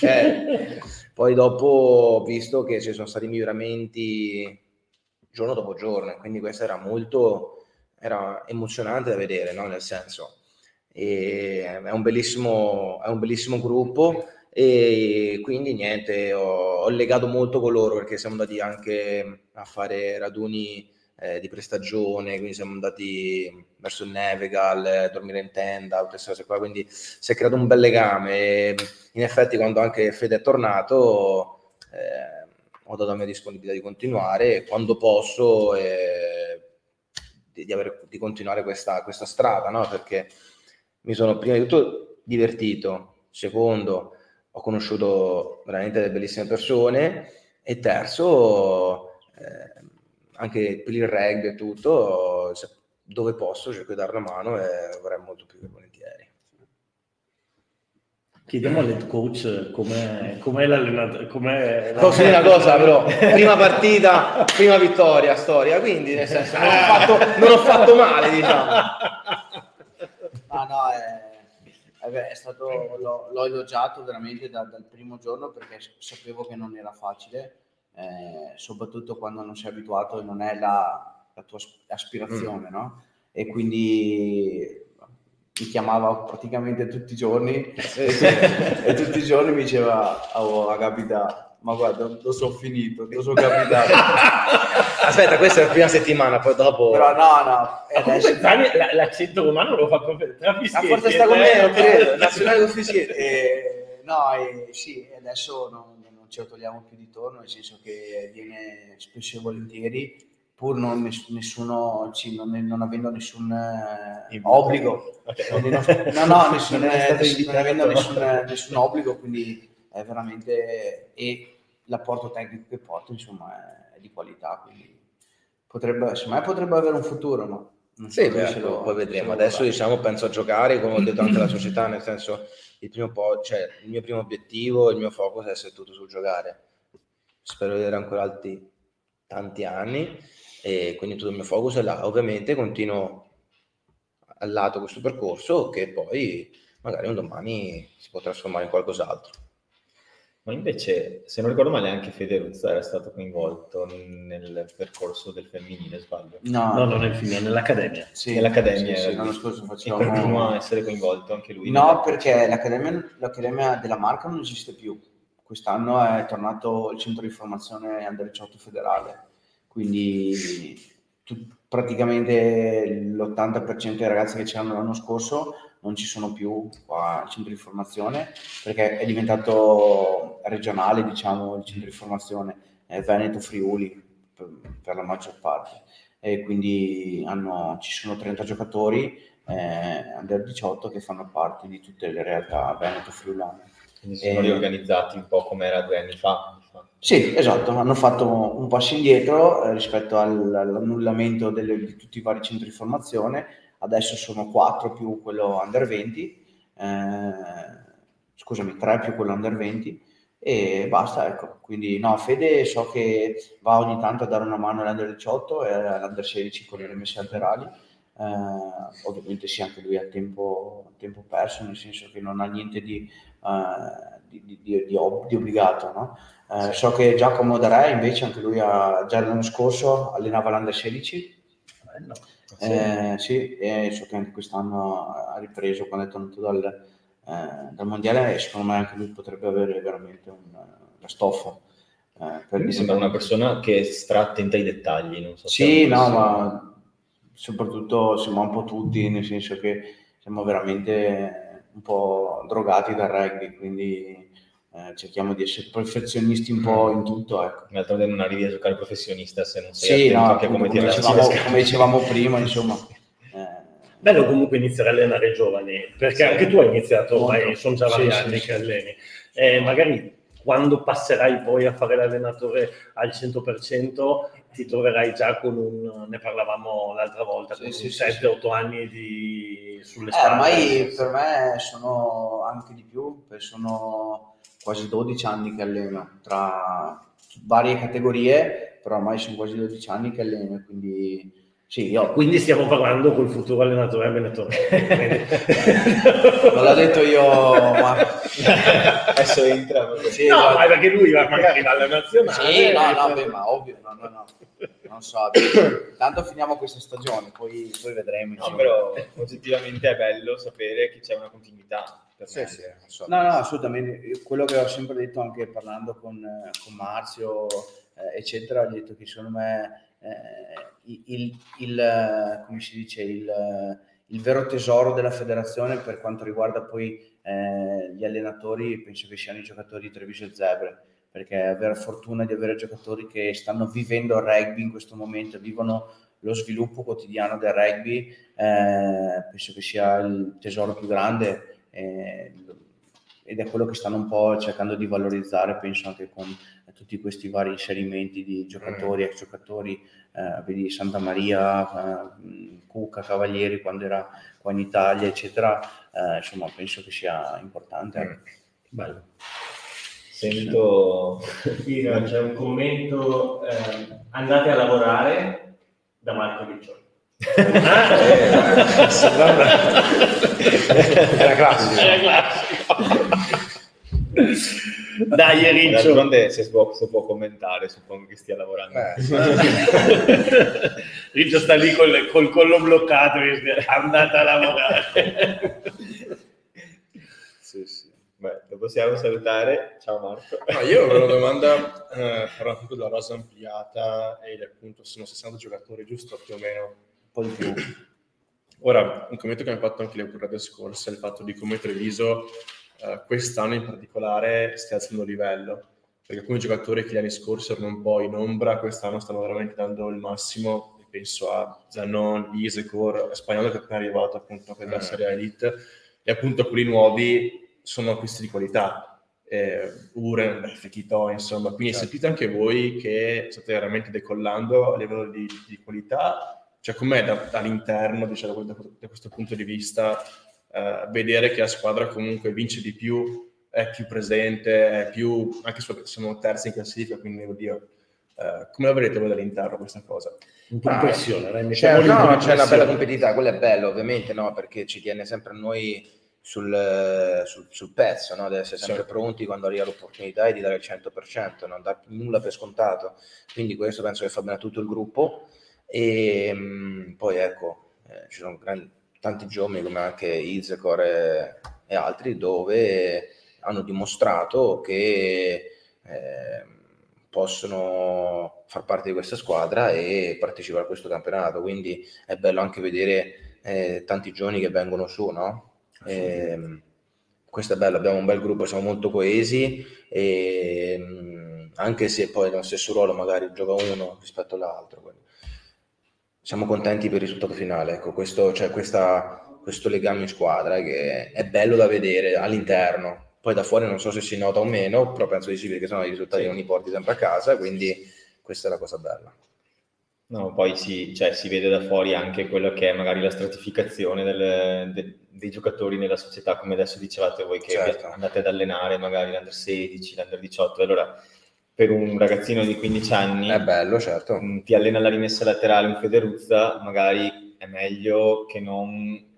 eh, poi dopo ho visto che ci sono stati miglioramenti giorno dopo giorno, quindi questo era molto era emozionante da vedere, no? Nel senso, e è, un bellissimo, è un bellissimo gruppo, e quindi niente, ho, ho legato molto con loro, perché siamo andati anche a fare raduni Eh, di prestagione, quindi siamo andati verso il Nevegal, eh, dormire in tenda, queste cose qua, quindi si è creato un bel legame. E in effetti quando anche Fede è tornato eh, ho dato la mia disponibilità di continuare quando posso, eh, di, di, avere, di continuare questa, questa strada, no? Perché mi sono prima di tutto divertito, secondo ho conosciuto veramente delle bellissime persone, e terzo eh, anche per il rugby e tutto, dove posso cerco di dare una mano, e vorrei molto più che volentieri. Chiediamo all'head coach com'è, com'è l'allenatore, com'è la... Posso dire una cosa però, prima partita, prima vittoria, storia, quindi nel senso non ho fatto, non ho fatto male, diciamo. No, no, è, è stato, l'ho, l'ho elogiato veramente da, dal primo giorno, perché sapevo che non era facile. Eh, soprattutto quando non sei abituato e non è la, la tua aspirazione, mm. no? E quindi mi chiamava praticamente tutti i giorni e, e tutti i giorni mi diceva: oh, capita, ma guarda, lo sono finito, lo sono capitato. Aspetta, questa è la prima settimana, poi dopo... Però no, no. Adesso... Zani, l'accento romano lo fa proprio... La forza sta con me, lo credo, nazionale con Fischetti. Eh, no, eh, sì, adesso non ci togliamo più di torno, nel senso che viene spesso e volentieri, pur non, nessuno, non, non avendo nessun eh, obbligo, okay. non, no, no, nessun, non, è nessun, non avendo nessun, nessun obbligo, quindi è veramente, e l'apporto tecnico che porto, insomma, è di qualità, quindi potrebbe, secondo me potrebbe avere un futuro, ma non so, sì, beh, se lo, poi vedremo. Adesso diciamo penso a giocare, come ho detto anche alla società, nel senso, il primo po', cioè il mio primo obiettivo, il mio focus è essere tutto sul giocare. Spero di avere ancora altri tanti anni, e quindi tutto il mio focus è là. Ovviamente continuo al lato questo percorso, che poi magari un domani si può trasformare in qualcos'altro. Ma invece, se non ricordo male, anche Federuzza era stato coinvolto nel percorso del femminile, sbaglio? No, no, non nel femminile, nell'accademia. Sì, nell'accademia. Sì, sì, l'anno scorso facevamo... E continua a essere coinvolto anche lui? No, perché l'accademia, l'accademia della Marca non esiste più. Quest'anno è tornato il centro di formazione Under diciotto federale, quindi tu, praticamente l'ottanta per cento dei ragazzi che c'erano l'anno scorso non ci sono più qua al centro di formazione, perché è diventato regionale, diciamo, il centro di formazione è Veneto, Friuli per, per la maggior parte, e quindi hanno, ci sono trenta giocatori eh, under diciotto che fanno parte di tutte le realtà Veneto friulane. Quindi sono e, riorganizzati un po' come era due anni fa. Sì, esatto, hanno fatto un passo indietro eh, rispetto all, all'annullamento delle, di tutti i vari centri di formazione. Adesso sono quattro più quello under venti, eh, scusami, tre più quello under venti, e basta, ecco. Quindi no, Fede so che va ogni tanto a dare una mano all'Under diciotto e all'Under sedici con le rimesse laterali, eh, ovviamente sì, anche lui ha tempo, tempo perso, nel senso che non ha niente di, eh, di, di, di, di, ob- di obbligato, no? Eh, so che Giacomo D'Area invece anche lui ha, già l'anno scorso allenava l'Under sedici, bello. Eh, sì, e so che anche quest'anno ha ripreso quando è tornato dal, eh, dal mondiale, e secondo me anche lui potrebbe avere veramente un stoffa. Eh, mi sembra una persona che strattenta ai dettagli, non so. Sì, no, ma soprattutto siamo un po' tutti, nel senso che siamo veramente un po' drogati dal rugby, quindi eh, cerchiamo di essere perfezionisti un po' in tutto, ecco. D'altronde non arrivi a giocare professionista se non sei sì, attento, no, anche come, come, dicevamo, come dicevamo prima, insomma. Eh, Bello comunque iniziare a allenare giovani, perché sì, anche tu hai iniziato, ormai sono già vari sì, anni sì, che alleni. Eh, magari quando passerai poi a fare l'allenatore al cento per cento ti troverai già con un, ne parlavamo l'altra volta, sì, con sì, sette otto sì, anni di, sulle spalle. Eh, ormai per me sono anche di più, sono quasi dodici anni che alleno, tra varie categorie, però ormai sono quasi dodici anni che alleno, quindi... Sì, io... Quindi stiamo parlando col futuro allenatore a Benetton. Non l'ha detto io, ma adesso entra. Sì, no, ma perché lui va magari dalla nazionale. Sì, no, no, beh, ma ovvio, no, no, no. Non so, tanto finiamo questa stagione, poi, poi vedremo. No, insomma. Però oggettivamente è bello sapere che c'è una continuità. Per sì, me. Sì, so. No, no, assolutamente. Quello che ho sempre detto anche parlando con, con Marzio, eh, eccetera, ho detto che secondo me... Eh, il, il come si dice il, il vero tesoro della federazione per quanto riguarda poi eh, gli allenatori penso che siano i giocatori di Treviso e Zebre, perché avere fortuna di avere giocatori che stanno vivendo il rugby in questo momento, vivono lo sviluppo quotidiano del rugby, eh, penso che sia il tesoro più grande, eh, ed è quello che stanno un po' cercando di valorizzare, penso anche con tutti questi vari inserimenti di giocatori, ex giocatori, eh, vedi Santa Maria, eh, Cucca Cavalieri quando era qua in Italia, eccetera, eh, insomma penso che sia importante. Mm. Bello. Sento... Sì, no, c'è un commento, eh, andate a lavorare da Marco Piccioli. Era classico. Era classico. Dai, Riccio. D'altronde se può, se può commentare, suppongo che stia lavorando. Eh. Riccio sta lì col, col collo bloccato, è andata a lavorare. Sì, sì. Beh, lo possiamo salutare. Ciao Marco. No, io avevo una domanda, eh, parlo proprio della rosa ampliata e appunto sono sessanta giocatori, giusto? Più o meno. Un po' di più. Ora, un commento che mi ha fatto anche le puntate scorse è il fatto di come Treviso... Uh, quest'anno in particolare stia alzando livello, perché alcuni giocatori che gli anni scorsi erano un po' in ombra quest'anno stanno veramente dando il massimo, penso a Zanon, Iseghor, Spagnolo che è appena arrivato appunto per la Serie Elite, e appunto quelli nuovi sono acquisti di qualità, eh, Urem, Fekito, insomma, quindi certo. Sentite anche voi che state veramente decollando a livello di, di qualità, cioè com'è da, dall'interno, diciamo, da, da questo punto di vista? Uh, vedere che la squadra comunque vince di più, è più presente, è più, anche se sono terzi in classifica, quindi oddio, uh, come la vedete voi dall'interno questa cosa? Ah, pressione, c'è, no, c'è una bella competitività, quello è bello ovviamente, no, perché ci tiene sempre a noi sul, sul, sul pezzo, no, di essere sempre certo. Pronti quando arriva l'opportunità e di dare il cento per cento, non dar nulla per scontato, quindi questo penso che fa bene a tutto il gruppo e mh, poi ecco, eh, ci sono grandi tanti giovani come anche Iseghor e, e altri, dove hanno dimostrato che eh, possono far parte di questa squadra e partecipare a questo campionato, quindi è bello anche vedere eh, tanti giovani che vengono su, no? E, questo è bello, abbiamo un bel gruppo, siamo molto coesi e anche se poi nello stesso ruolo magari gioca uno rispetto all'altro, quindi siamo contenti per il risultato finale, ecco, questo, cioè questa, questo legame in squadra che è bello da vedere all'interno, poi da fuori non so se si nota o meno, però penso di sì, perché sennò i risultati sì. Non li porti sempre a casa, quindi questa è la cosa bella. No, poi si, cioè, si vede da fuori anche quello che è magari la stratificazione del, de, dei giocatori nella società, come adesso dicevate voi che certo. andate ad allenare magari l'Under sedici, l'Under diciotto, allora per un ragazzino di quindici anni è bello, certo. ti allena la rimessa laterale un Federuzza, magari è meglio che non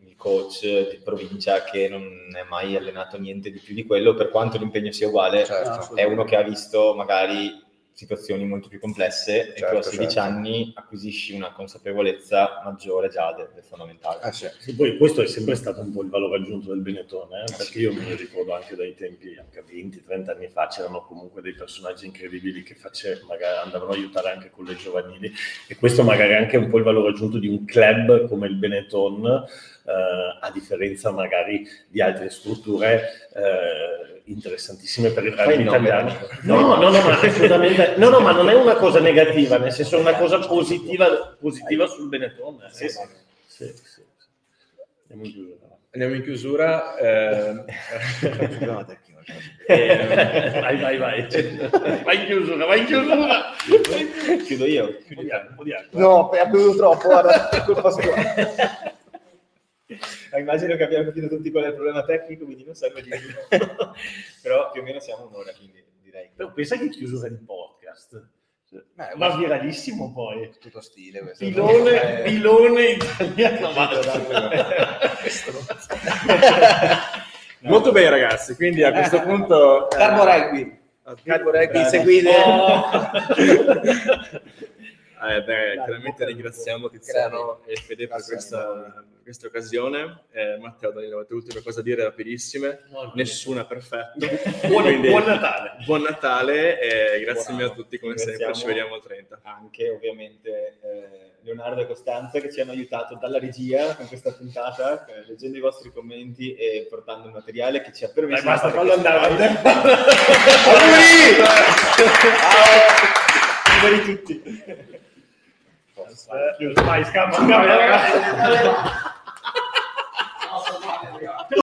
il coach di provincia che non è mai allenato niente di più di quello, per quanto l'impegno sia uguale, certo. è uno che ha visto magari situazioni molto più complesse, certo, e tu a sedici certo. anni acquisisci una consapevolezza maggiore già del, del fondamentale. Ah, certo. E poi questo è sempre stato un po' il valore aggiunto del Benetton, eh? Perché io me lo ricordo anche dai tempi, anche venti trenta anni fa, c'erano comunque dei personaggi incredibili che facevano, magari andavano a aiutare anche con le giovanili, e questo magari è anche un po' il valore aggiunto di un club come il Benetton, eh, a differenza magari di altre strutture eh, interessantissime per il rugby italiano. No, no, no, ma assolutamente no, no, ma non è una cosa negativa, nel senso è una cosa positiva, positiva sul Benetton. Eh. Sì, sì, sì, sì. Andiamo in chiusura. Andiamo in chiusura. Eh... eh, vai, vai, vai. Vai in chiusura, vai in chiusura. Chiudo io. Chiudiamo, chiudiamo. No, è bevuto troppo, guarda, colpa sua. Immagino che abbiamo capito tutti qual è il problema tecnico, quindi non serve di più. Però più o meno siamo un'ora, quindi direi. Però pensa che chiusura di podcast, cioè, ma, ma viralissimo poi. Tutto stile questo. Pilone, pilone italiano. Molto bene ragazzi, quindi a questo punto... Carbo Rugby. Carbo Rugby, seguite. Eh beh, dai, chiaramente ringraziamo Tiziano e Fede per questa, questa occasione. Eh, Matteo, Danilo, avete ultime cose da dire rapidissime? No, Nessuna, perfetto. buon, Quindi, buon Natale! Buon Natale e grazie mille a tutti, come sempre, ci vediamo al trenta. Anche ovviamente eh, Leonardo e Costanza che ci hanno aiutato dalla regia con questa puntata, eh, leggendo i vostri commenti e portando il materiale che ci ha permesso... Dai, basta, fallo andare! Ciao a tutti! Vai, scappa, scappa,